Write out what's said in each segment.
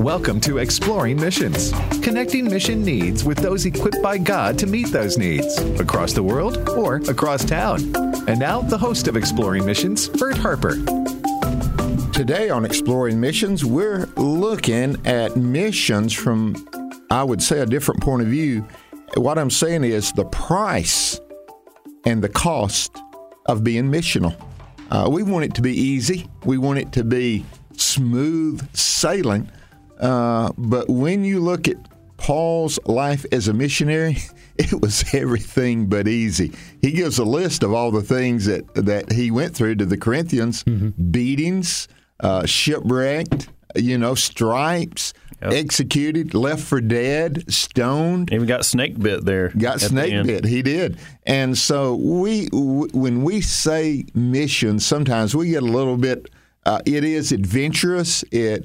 Welcome to Exploring Missions, connecting mission needs with those equipped by God to meet those needs, across the world or across town. And now, the host of Exploring Missions, Bert Harper. Today on Exploring Missions, we're looking at missions from, I would say, a different point of view. What I'm saying is the price and the cost of being missional. We want it to be easy. We want it to be smooth sailing. But when you look at Paul's life as a missionary, it was everything but easy. He gives a list of all the things that he went through to the Corinthians, beatings, shipwrecked, stripes, executed, left for dead, stoned. Even got snake bit there. Got snake bit. He did. And so when we say mission, sometimes we get a little bit, it is adventurous, it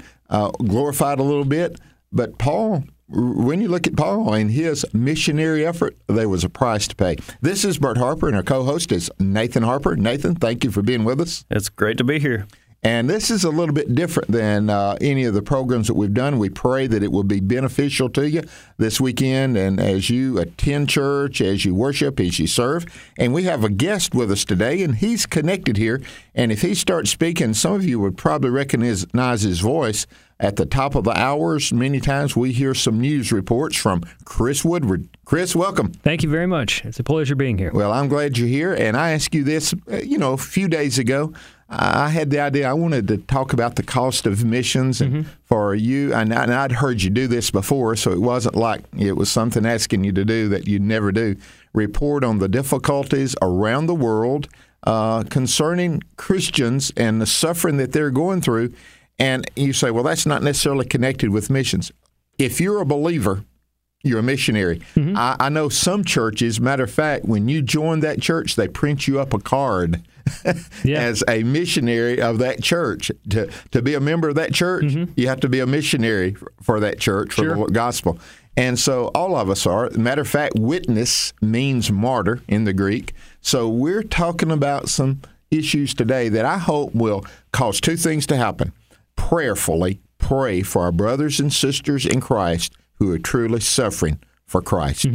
glorified a little bit, but Paul, when you look at Paul and his missionary effort, there was a price to pay. This is Bert Harper, and our co-host is Nathan Harper. Nathan, thank you for being with us. It's great to be here. And this is a little bit different than any of the programs that we've done. We pray that it will be beneficial to you this weekend and as you attend church, as you worship, as you serve. And we have a guest with us today, and he's connected here. And if he starts speaking, some of you would probably recognize his voice. At the top of the hours, many times we hear some news reports from Chris Woodward. Chris, welcome. Thank you very much. It's a pleasure being here. Well, I'm glad you're here. And I asked you this, a few days ago. I had the idea I wanted to talk about the cost of missions and for you, and I'd heard you do this before, so it wasn't like it was something asking you to do that you'd never do. Report on the difficulties around the world concerning Christians and the suffering that they're going through. And you say, well, that's not necessarily connected with missions. If you're a believer, you're a missionary. I know some churches, matter of fact, when you join that church, they print you up a card as a missionary of that church. To be a member of that church, you have to be a missionary for that church, for the gospel. And so all of us are. Matter of fact, witness means martyr in the Greek. So we're talking about some issues today that I hope will cause two things to happen. Prayerfully pray for our brothers and sisters in Christ who are truly suffering for Christ,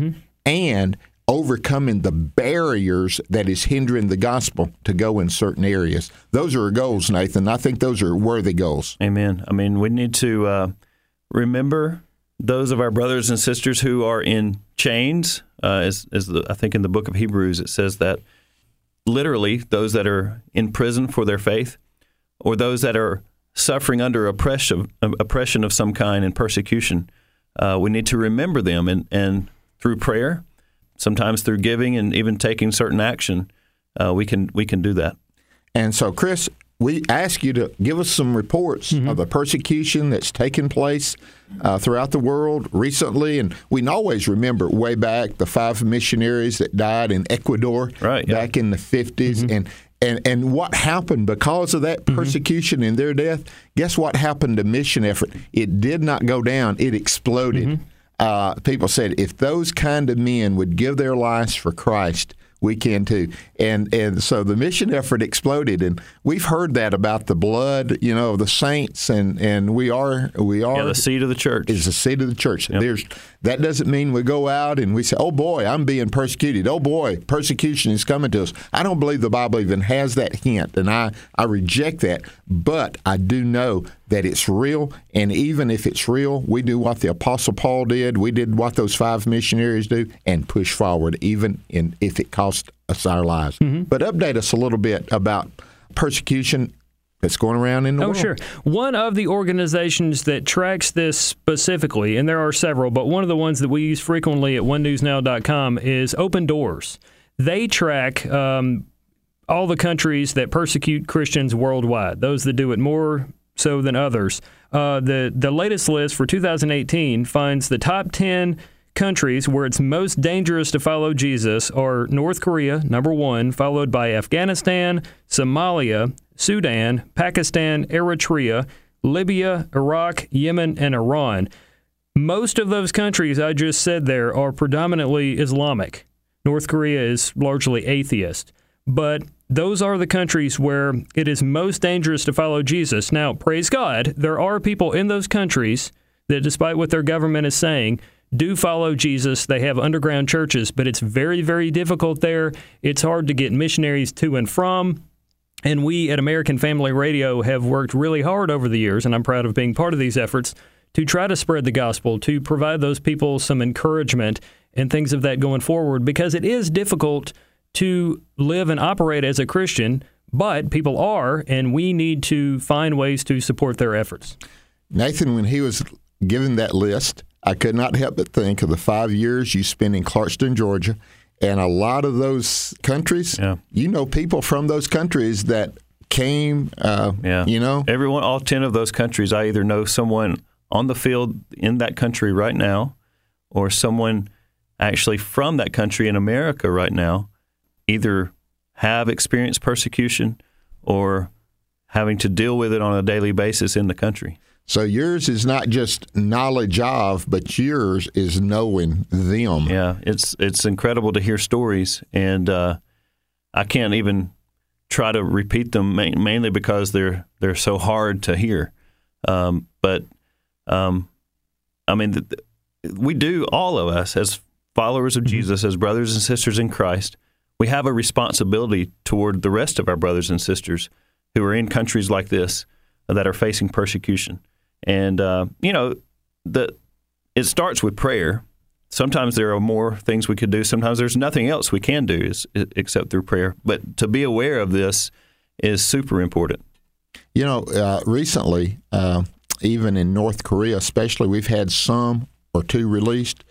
and overcoming the barriers that is hindering the gospel to go in certain areas. Those are goals, Nathan. I think those are worthy goals. Amen. I mean, we need to remember those of our brothers and sisters who are in chains. I think in the book of Hebrews it says that literally those that are in prison for their faith, or those that are suffering under oppression of some kind and persecution. We need to remember them, and through prayer, sometimes through giving and even taking certain action, we can do that. And so, Chris, we ask you to give us some reports of the persecution that's taken place throughout the world recently. And we can always remember way back the 5 missionaries that died in Ecuador back in the 50s. And what happened because of that persecution and their death? Guess what happened to mission effort? It did not go down. It exploded. People said, if those kind of men would give their lives for Christ, we can too. And so the mission effort exploded. And we've heard that about the blood, of the saints. And we are the seed of the church. Is the seed of the church. Yep. That doesn't mean we go out and we say, oh, boy, I'm being persecuted. Oh, boy, persecution is coming to us. I don't believe the Bible even has that hint. And I reject that. But I do know that it's real. And even if it's real, we do what the Apostle Paul did. We did what those 5 missionaries do and push forward, even if it cost us our lives. But update us a little bit about persecution that's going around in the world. Oh, sure. One of the organizations that tracks this specifically, and there are several, but one of the ones that we use frequently at onenewsnow.com is Open Doors. They track all the countries that persecute Christians worldwide, those that do it more so than others. The latest list for 2018 finds the top 10 countries where it's most dangerous to follow Jesus are North Korea, number one, followed by Afghanistan, Somalia, Sudan, Pakistan, Eritrea, Libya, Iraq, Yemen, and Iran. Most of those countries I just said there are predominantly Islamic. North Korea is largely atheist. But those are the countries where it is most dangerous to follow Jesus. Now, praise God, there are people in those countries that, despite what their government is saying, do follow Jesus. They have underground churches, but it's very, very difficult there. It's hard to get missionaries to and from. And we at American Family Radio have worked really hard over the years, and I'm proud of being part of these efforts, to try to spread the gospel, to provide those people some encouragement and things of that going forward, because it is difficult to live and operate as a Christian, but people are, and we need to find ways to support their efforts. Nathan, when he was given that list, I could not help but think of the 5 years you spent in Clarkston, Georgia, and a lot of those countries, you know people from those countries that came, you know. Everyone, all 10 of those countries, I either know someone on the field in that country right now or someone actually from that country in America right now, either have experienced persecution or having to deal with it on a daily basis in the country. So yours is not just knowledge of, but yours is knowing them. Yeah, it's incredible to hear stories, and I can't even try to repeat them, mainly because they're so hard to hear. I mean, we do, all of us, as followers of Jesus, as brothers and sisters in Christ, we have a responsibility toward the rest of our brothers and sisters who are in countries like this that are facing persecution. And, you know, it starts with prayer. Sometimes there are more things we could do. Sometimes there's nothing else we can do except through prayer. But to be aware of this is super important. You know, recently, even in North Korea especially, we've had some or two released.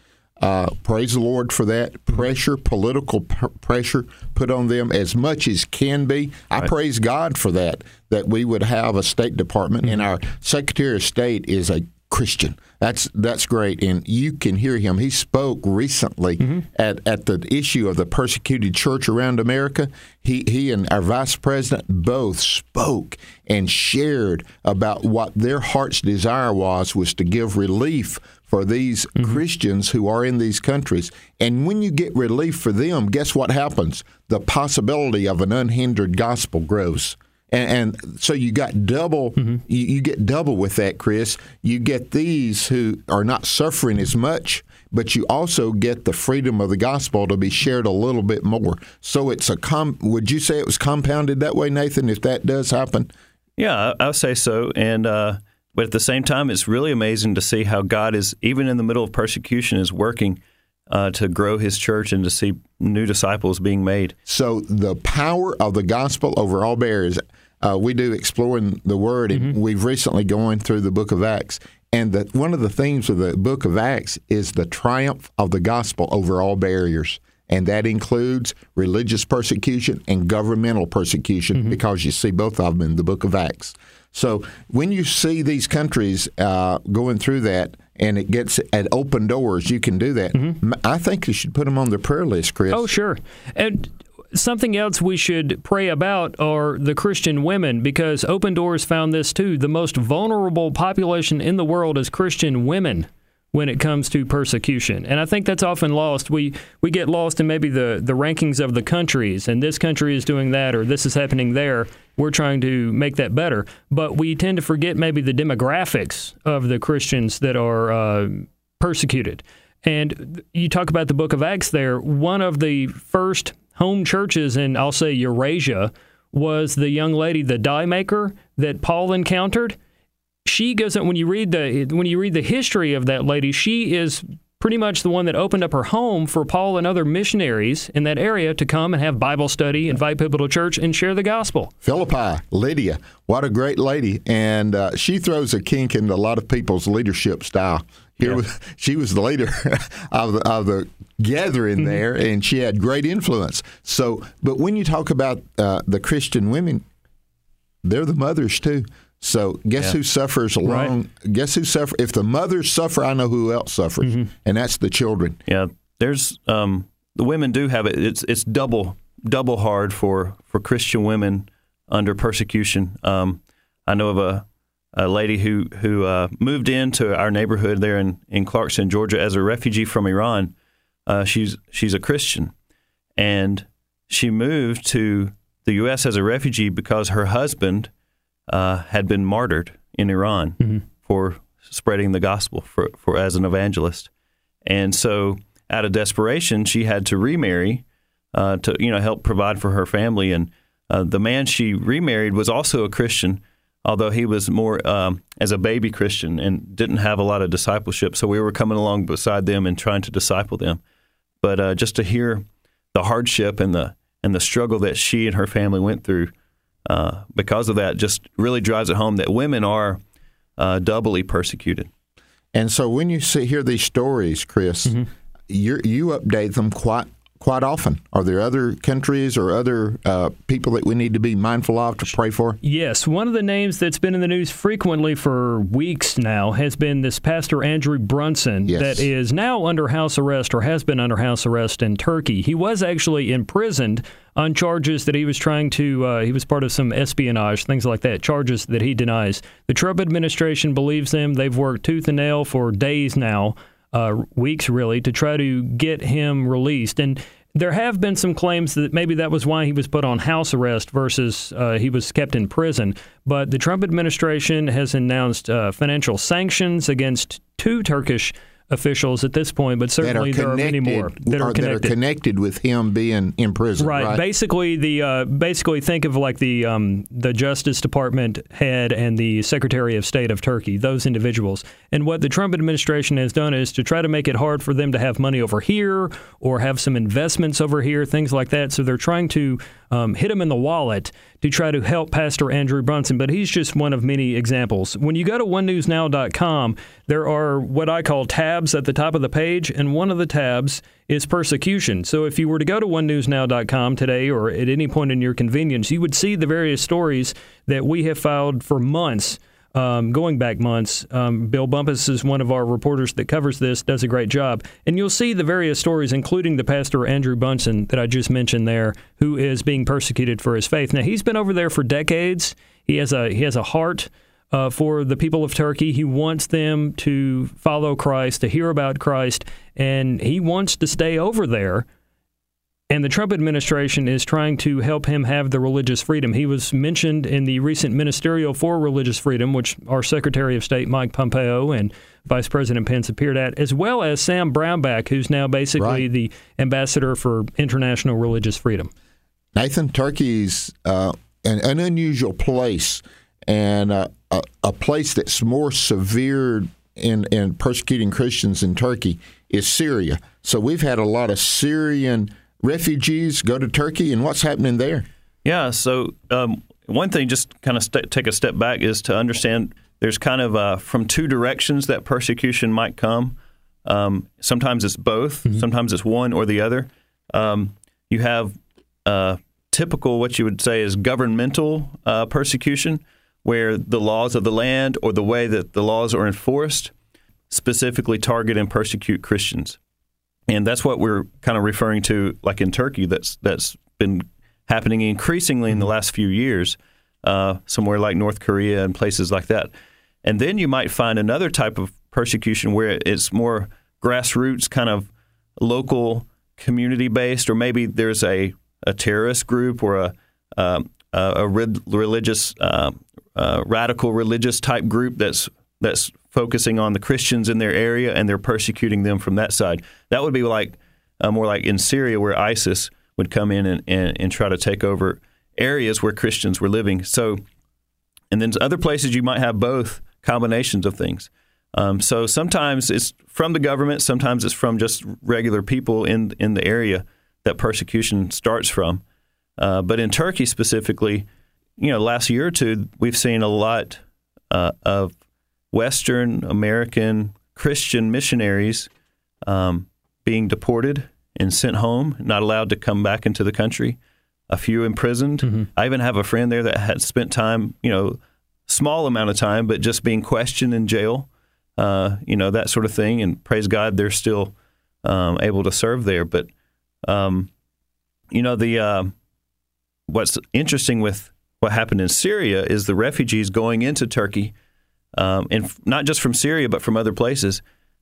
Praise the Lord for that. Pressure, political pressure put on them as much as can be. I praise God for that we would have a State Department, and our Secretary of State is a Christian. That's great, and you can hear him. He spoke recently at the issue of the persecuted church around America. He and our Vice President both spoke and shared about what their heart's desire was to give relief for these Christians who are in these countries. And when you get relief for them, guess what happens? The possibility of an unhindered gospel grows. And so you got double. You get double with that, Chris. You get these who are not suffering as much, but you also get the freedom of the gospel to be shared a little bit more. So it's would you say it was compounded that way, Nathan? If that does happen, yeah, I'll say so. And but at the same time, it's really amazing to see how God is, even in the middle of persecution, is working to grow his church and to see new disciples being made. So the power of the gospel over all barriers. We do Exploring the Word, and we've recently gone through the book of Acts. And one of the themes of the book of Acts is the triumph of the gospel over all barriers. And that includes religious persecution and governmental persecution, because you see both of them in the book of Acts. So when you see these countries going through that, and it gets at Open Doors, you can do that. I think you should put them on their prayer list, Chris. Oh, sure. And something else we should pray about are the Christian women, because Open Doors found this too. The most vulnerable population in the world is Christian women when it comes to persecution. And I think that's often lost. We get lost in maybe the rankings of the countries, and this country is doing that, or this is happening there. We're trying to make that better. But we tend to forget maybe the demographics of the Christians that are persecuted. And you talk about the book of Acts there. One of the first home churches in, I'll say, Eurasia was the young lady, the dye maker, that Paul encountered. She goes up, when you read the history of that lady, she is pretty much the one that opened up her home for Paul and other missionaries in that area to come and have Bible study, invite people to church, and share the gospel. Philippi, Lydia, what a great lady. And she throws a kink into a lot of people's leadership style. She was the leader of the gathering there, and she had great influence. So, but when you talk about the Christian women, they're the mothers too. So guess who suffers along? Right. Guess who suffers? If the mothers suffer, I know who else suffers, and that's the children. Yeah, there's the women do have it. It's double hard for Christian women under persecution. I know of a lady who moved into our neighborhood there in Clarkston, Georgia, as a refugee from Iran. She's a Christian, and she moved to the U.S. as a refugee because her husband had been martyred in Iran for spreading the gospel for as an evangelist, and so out of desperation she had to remarry to help provide for her family. And the man she remarried was also a Christian, although he was more as a baby Christian and didn't have a lot of discipleship. So we were coming along beside them and trying to disciple them. But just to hear the hardship and the struggle that she and her family went through. Because of that, just really drives it home that women are doubly persecuted. And so when you hear these stories, Chris, you update them quite often. Are there other countries or other people that we need to be mindful of to pray for? Yes. One of the names that's been in the news frequently for weeks now has been this Pastor Andrew Brunson that is now under house arrest or has been under house arrest in Turkey. He was actually imprisoned on charges that he was trying to, he was part of some espionage, things like that, charges that he denies. The Trump administration believes him. They've worked tooth and nail for days now, weeks really, to try to get him released. And there have been some claims that maybe that was why he was put on house arrest versus he was kept in prison. But the Trump administration has announced financial sanctions against two Turkish officials at this point, but certainly there are many more that are connected with him being in prison. Right. Basically, basically think of like the Justice Department head and the Secretary of State of Turkey, those individuals. And what the Trump administration has done is to try to make it hard for them to have money over here or have some investments over here, things like that. So they're trying to hit him in the wallet to try to help Pastor Andrew Brunson, but he's just one of many examples. When you go to onenewsnow.com, there are what I call tabs at the top of the page, and one of the tabs is persecution. So if you were to go to onenewsnow.com today or at any point in your convenience, you would see the various stories that we have filed for months, going back months. Bill Bumpus is one of our reporters that covers this, does a great job. And you'll see the various stories, including the Pastor Andrew Brunson that I just mentioned there, who is being persecuted for his faith. Now, he's been over there for decades. He has a heart for the people of Turkey. He wants them to follow Christ, to hear about Christ, and he wants to stay over there. And the Trump administration is trying to help him have the religious freedom. He was mentioned in the recent Ministerial for Religious Freedom, which our Secretary of State, Mike Pompeo, and Vice President Pence appeared at, as well as Sam Brownback, who's now basically the ambassador for international religious freedom. Nathan, Turkey's an unusual place, and a place that's more severe in persecuting Christians in Turkey is Syria. So we've had a lot of Syrian refugees go to Turkey, and what's happening there? Yeah, so one thing, just kind of take a step back, is to understand there's kind of from two directions that persecution might come. Sometimes it's both. Sometimes it's one or the other. You have typical, what you would say is governmental persecution, where the laws of the land or the way that the laws are enforced specifically target and persecute Christians. And that's what we're kind of referring to, like in Turkey, that's been happening increasingly in the last few years, somewhere like North Korea and places like that. And then you might find another type of persecution where it's more grassroots, kind of local, community-based, or maybe there's a terrorist group or radical religious type group that's focusing on the Christians in their area, and they're persecuting them from that side. That would be like more like in Syria, where ISIS would come in and try to take over areas where Christians were living. So, and then other places you might have both combinations of things. So sometimes it's from the government, sometimes it's from just regular people in the area that persecution starts from. But in Turkey specifically, last year or two, we've seen a lot of Western American Christian missionaries being deported and sent home, not allowed to come back into the country, a few imprisoned. I even have a friend there that had spent time, small amount of time, but just being questioned in jail, that sort of thing. And praise God, they're still able to serve there. But, what's interesting with what happened in Syria is the refugees going into Turkey, and not just from Syria, but from other places,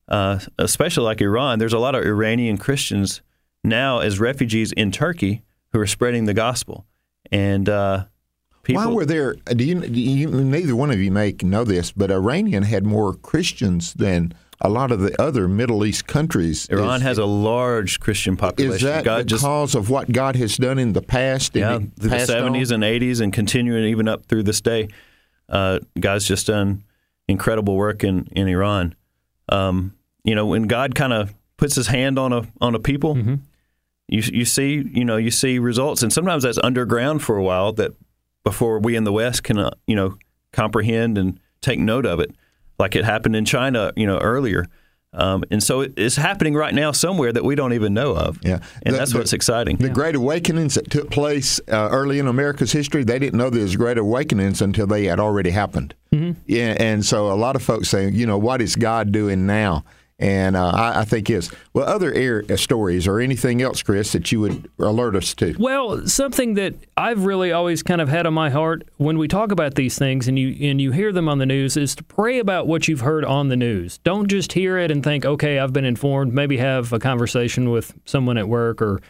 especially like Iran. There's a lot of Iranian Christians now as refugees in Turkey who are spreading the gospel. And people... While we're there, do you, neither one of you may know this, but Iranian had more Christians than a lot of the other Middle East countries. Iran has a large Christian population. Is that because of what God has done in the past? Yeah, through the 70s and 80s and continuing even up through this day. God's just done incredible work in Iran. When God kind of puts his hand on a people, mm-hmm. you see results, and sometimes that's underground for a while that before we in the West can comprehend and take note of it, like it happened in China earlier, and so it's happening right now somewhere that we don't even know of. Yeah, and that's what's exciting. The Great Awakenings that took place early in America's history, they didn't know there was Great Awakenings until they had already happened. Mm-hmm. Yeah, and so a lot of folks say, what is God doing now? And I think is. Well, other stories or anything else, Chris, that you would alert us to? Well, something that I've really always kind of had on my heart when we talk about these things and you hear them on the news is to pray about what you've heard on the news. Don't just hear it and think, okay, I've been informed. Maybe have a conversation with someone at work or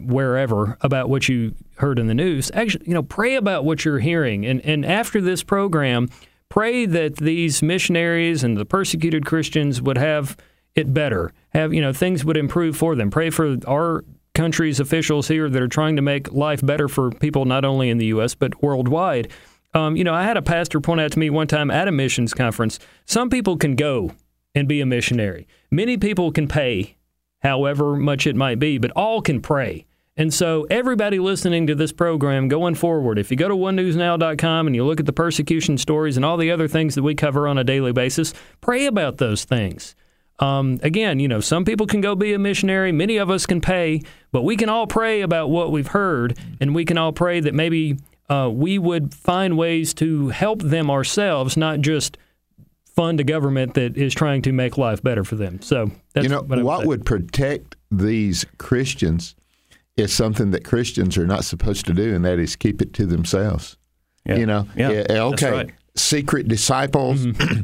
wherever about what you heard in the news. Actually, pray about what you're hearing. And after this program, pray that these missionaries and the persecuted Christians would have it better, things would improve for them. Pray for our country's officials here that are trying to make life better for people not only in the U.S. but worldwide. I had a pastor point out to me one time at a missions conference, some people can go and be a missionary. Many people can pay, however much it might be, but all can pray. And so everybody listening to this program going forward, if you go to onenewsnow.com and you look at the persecution stories and all the other things that we cover on a daily basis, pray about those things. Some people can go be a missionary. Many of us can pay, but we can all pray about what we've heard, and we can all pray that maybe we would find ways to help them ourselves, not just fund a government that is trying to make life better for them. So that's what would protect these Christians is something that Christians are not supposed to do, and that is keep it to themselves. Yeah. Okay, right. Secret disciples. Mm-hmm.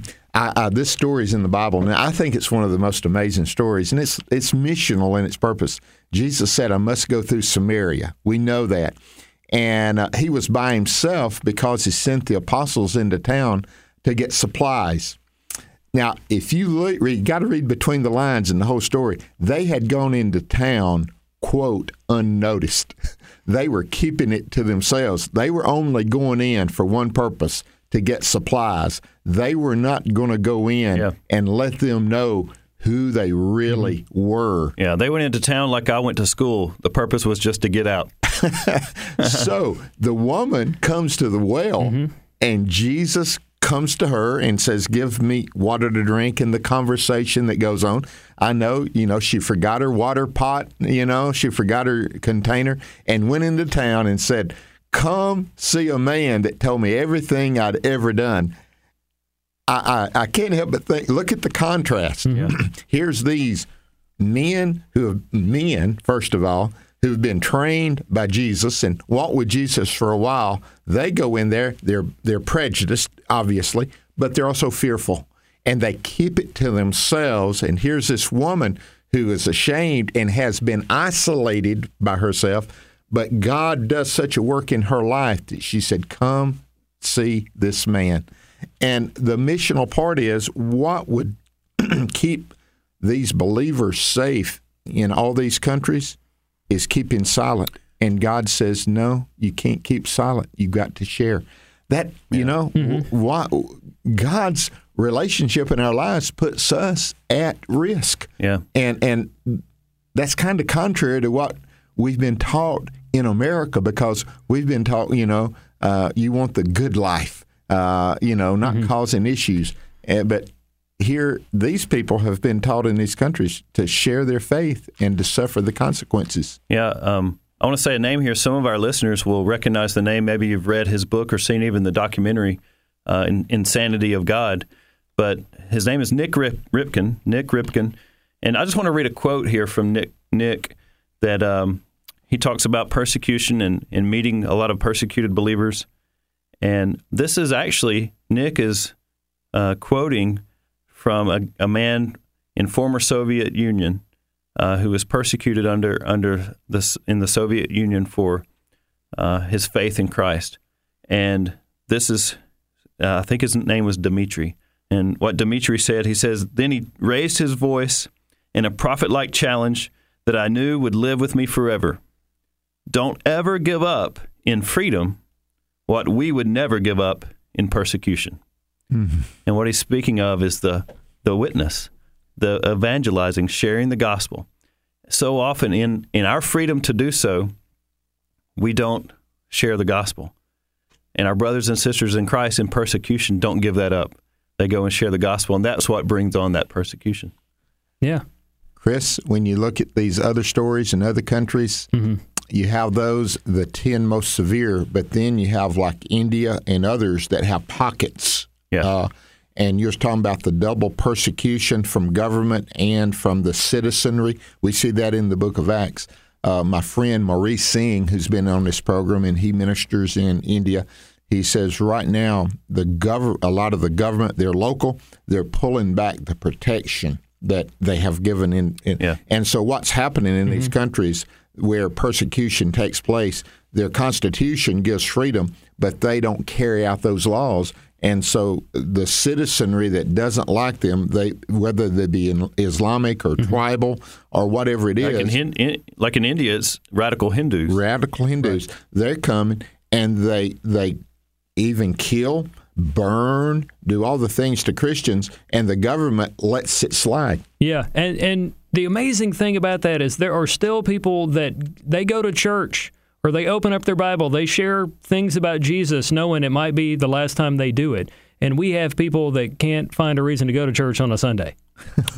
This story's in the Bible. Now, I think it's one of the most amazing stories, and it's missional in its purpose. Jesus said, I must go through Samaria. We know that. And he was by himself because he sent the apostles into town to get supplies. Now, if you got to read between the lines in the whole story, they had gone into town, quote, unnoticed. They were keeping it to themselves. They were only going in for one purpose, to get supplies. They were not going to go in and let them know who they really were. Yeah, they went into town like I went to school. The purpose was just to get out. So the woman comes to the well, mm-hmm. and Jesus comes to her and says, give me water to drink, and the conversation that goes on. I know, she forgot her water pot, she forgot her container, and went into town and said, come see a man that told me everything I'd ever done. I can't help but think, look at the contrast. Yeah. Here's these men, first of all, who've been trained by Jesus and walked with Jesus for a while. They go in there, they're prejudiced, obviously, but they're also fearful, and they keep it to themselves. And here's this woman who is ashamed and has been isolated by herself, but God does such a work in her life that she said, come see this man. And the missional part is what would keep these believers safe in all these countries is keeping silent. And God says, no, you can't keep silent. You've got to share. That, mm-hmm. why God's relationship in our lives puts us at risk. Yeah. And that's kind of contrary to what we've been taught in America, because we've been taught, you want the good life, not mm-hmm. causing issues. But here, these people have been taught in these countries to share their faith and to suffer the consequences. Yeah. I want to say a name here. Some of our listeners will recognize the name. Maybe you've read his book or seen even the documentary, Insanity of God. But his name is Nick Ripken. And I just want to read a quote here from Nick that he talks about persecution and meeting a lot of persecuted believers. And this is actually, Nick is quoting from a man in former Soviet Union who was persecuted in the Soviet Union for his faith in Christ. And this is, I think his name was Dmitry. And what Dmitry said, he says, then he raised his voice in a prophet-like challenge that I knew would live with me forever. Don't ever give up in freedom what we would never give up in persecution. Mm-hmm. And what he's speaking of is the witness, the evangelizing, sharing the gospel. So often in our freedom to do so, we don't share the gospel. And our brothers and sisters in Christ in persecution don't give that up. They go and share the gospel, and that's what brings on that persecution. Yeah. Chris, when you look at these other stories in other countries, mm-hmm. you have those, the 10 most severe, but then you have like India and others that have pockets. Yeah. And you're talking about the double persecution from government and from the citizenry. We see that in the book of Acts. My friend Maurice Singh, who's been on this program, and he ministers in India, he says right now a lot of the government, they're local, they're pulling back the protection that they have given in. Yeah. And so what's happening in mm-hmm. these countries where persecution takes place, their constitution gives freedom, but they don't carry out those laws. And so the citizenry that doesn't like them, whether they be Islamic or mm-hmm. tribal or whatever it is. Like in India, it's radical Hindus. Radical Hindus. Right. They're coming, and they even kill, burn, do all the things to Christians, and the government lets it slide. Yeah, and the amazing thing about that is there are still people that they go to church or they open up their Bible, they share things about Jesus knowing it might be the last time they do it. And we have people that can't find a reason to go to church on a Sunday.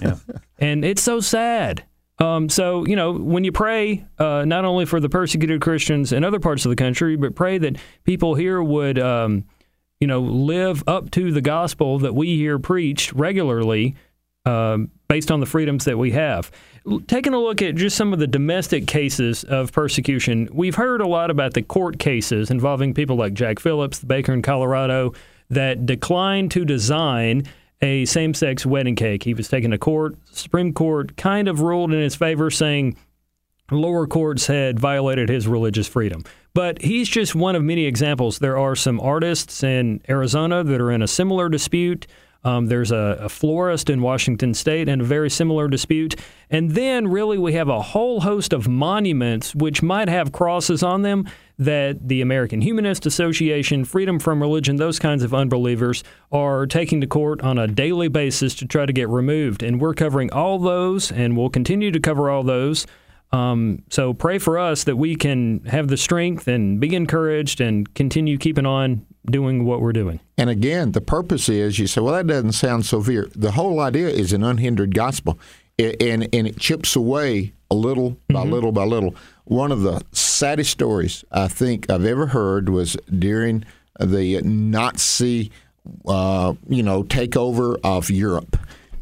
Yeah. And it's so sad. So, you know, when you pray, not only for the persecuted Christians in other parts of the country, but pray that people here would, live up to the gospel that we hear preached regularly based on the freedoms that we have. Taking a look at just some of the domestic cases of persecution, we've heard a lot about the court cases involving people like Jack Phillips, the baker in Colorado, that declined to design a same-sex wedding cake. He was taken to court. Supreme Court kind of ruled in his favor, saying lower courts had violated his religious freedom. But he's just one of many examples. There are some artists in Arizona that are in a similar dispute. There's a florist in Washington State in a very similar dispute. And then, really, we have a whole host of monuments which might have crosses on them that the American Humanist Association, Freedom from Religion, those kinds of unbelievers are taking to court on a daily basis to try to get removed. And we're covering all those, and we'll continue to cover all those. So pray for us that we can have the strength and be encouraged and continue keeping on doing what we're doing. And again, the purpose is, you say, well, that doesn't sound severe. The whole idea is an unhindered gospel, and it chips away a little by mm-hmm. little by little. One of the saddest stories I think I've ever heard was during the Nazi, takeover of Europe.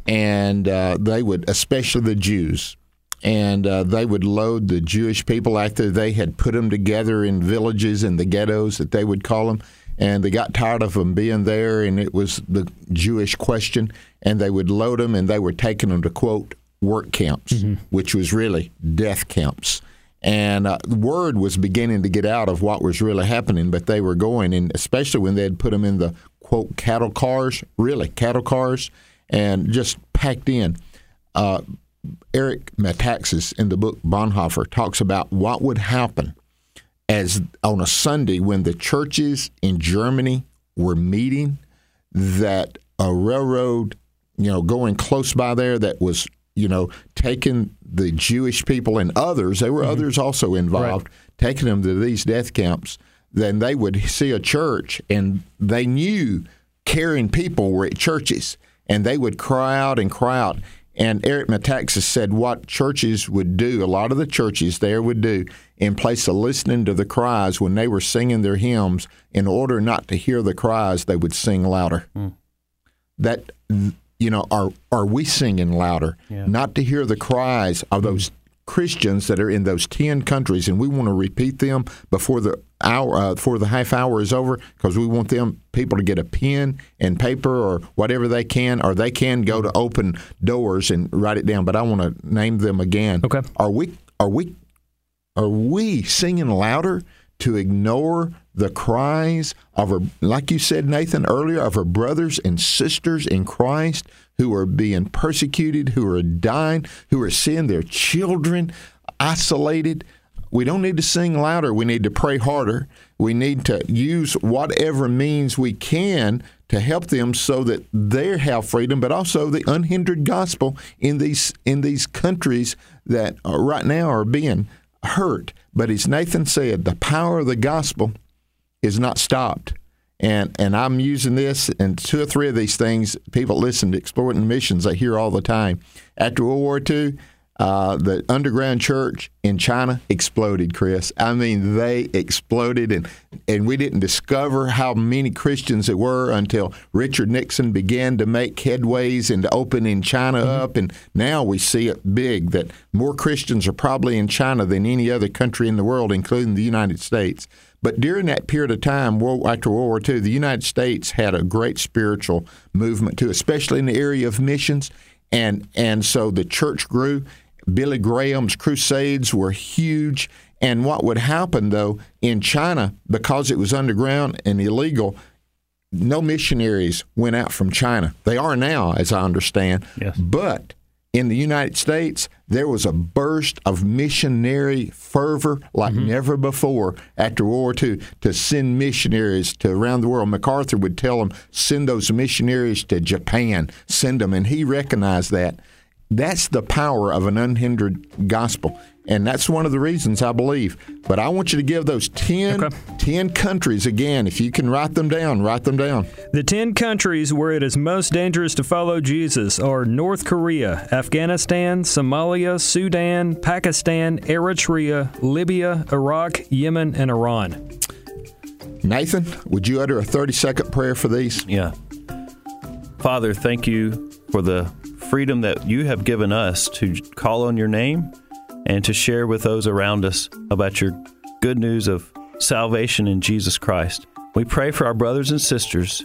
And they would, especially the Jews, and they would load the Jewish people after they had put them together in villages in the ghettos that they would call them, and they got tired of them being there, and it was the Jewish question, and they would load them, and they were taking them to, quote, work camps, mm-hmm. which was really death camps. And word was beginning to get out of what was really happening, but they were going, and especially when they had put them in the, quote, cattle cars, and just packed in. Eric Metaxas in the book Bonhoeffer talks about what would happen as on a Sunday when the churches in Germany were meeting, that a railroad, going close by there that was, taking the Jewish people and others, there were mm-hmm. others also involved, right. taking them to these death camps, then they would see a church, and they knew caring people were at churches, and they would cry out and cry out. And Eric Metaxas said what churches would do, a lot of the churches there would do, in place of listening to the cries when they were singing their hymns, in order not to hear the cries, they would sing louder. Mm. That, you know, are we singing louder? Yeah. Not to hear the cries of those Christians that are in those 10 countries, and we want to repeat them before the hour, before the half hour is over, because we want them people to get a pen and paper or whatever they can, or they can go to Open Doors and write it down. But I want to name them again. Okay, are we singing louder to ignore the cries of our, like you said, Nathan, earlier, of our brothers and sisters in Christ who are being persecuted, who are dying, who are seeing their children isolated? We don't need to sing louder. We need to pray harder. We need to use whatever means we can to help them so that they have freedom, but also the unhindered gospel in these countries that right now are being hurt. But as Nathan said, the power of the gospel is not stopped. And I'm using this, and two or three of these things, people listen to Exploring Missions, they hear all the time. After World War II, the underground church in China exploded, Chris. I mean, they exploded, and we didn't discover how many Christians there were until Richard Nixon began to make headways into opening China up, and now we see it big that more Christians are probably in China than any other country in the world, including the United States. But during that period of time, after World War II, the United States had a great spiritual movement, too, especially in the area of missions, and so the church grew. Billy Graham's crusades were huge, and what would happen, though, in China, because it was underground and illegal, no missionaries went out from China. They are now, as I understand, yes. But in the United States, there was a burst of missionary fervor like never before after World War II to send missionaries to around the world. MacArthur would tell them, send those missionaries to Japan, send them, and he recognized that. That's the power of an unhindered gospel, and that's one of the reasons I believe. But I want you to give those 10 countries again. If you can write them down, write them down. The 10 countries where it is most dangerous to follow Jesus are North Korea, Afghanistan, Somalia, Sudan, Pakistan, Eritrea, Libya, Iraq, Yemen, and Iran. Nathan, would you utter a 30-second prayer for these? Yeah. Father, thank you for the freedom that you have given us to call on your name and to share with those around us about your good news of salvation in Jesus Christ. We pray for our brothers and sisters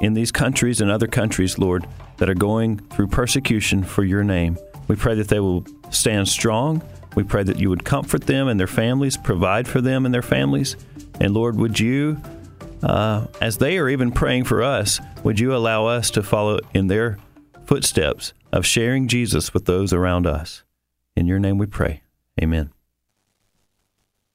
in these countries and other countries, Lord, that are going through persecution for your name. We pray that they will stand strong. We pray that you would comfort them and their families, provide for them and their families. And Lord, would you, as they are even praying for us, would you allow us to follow in their footsteps of sharing Jesus with those around us? In your name we pray. Amen.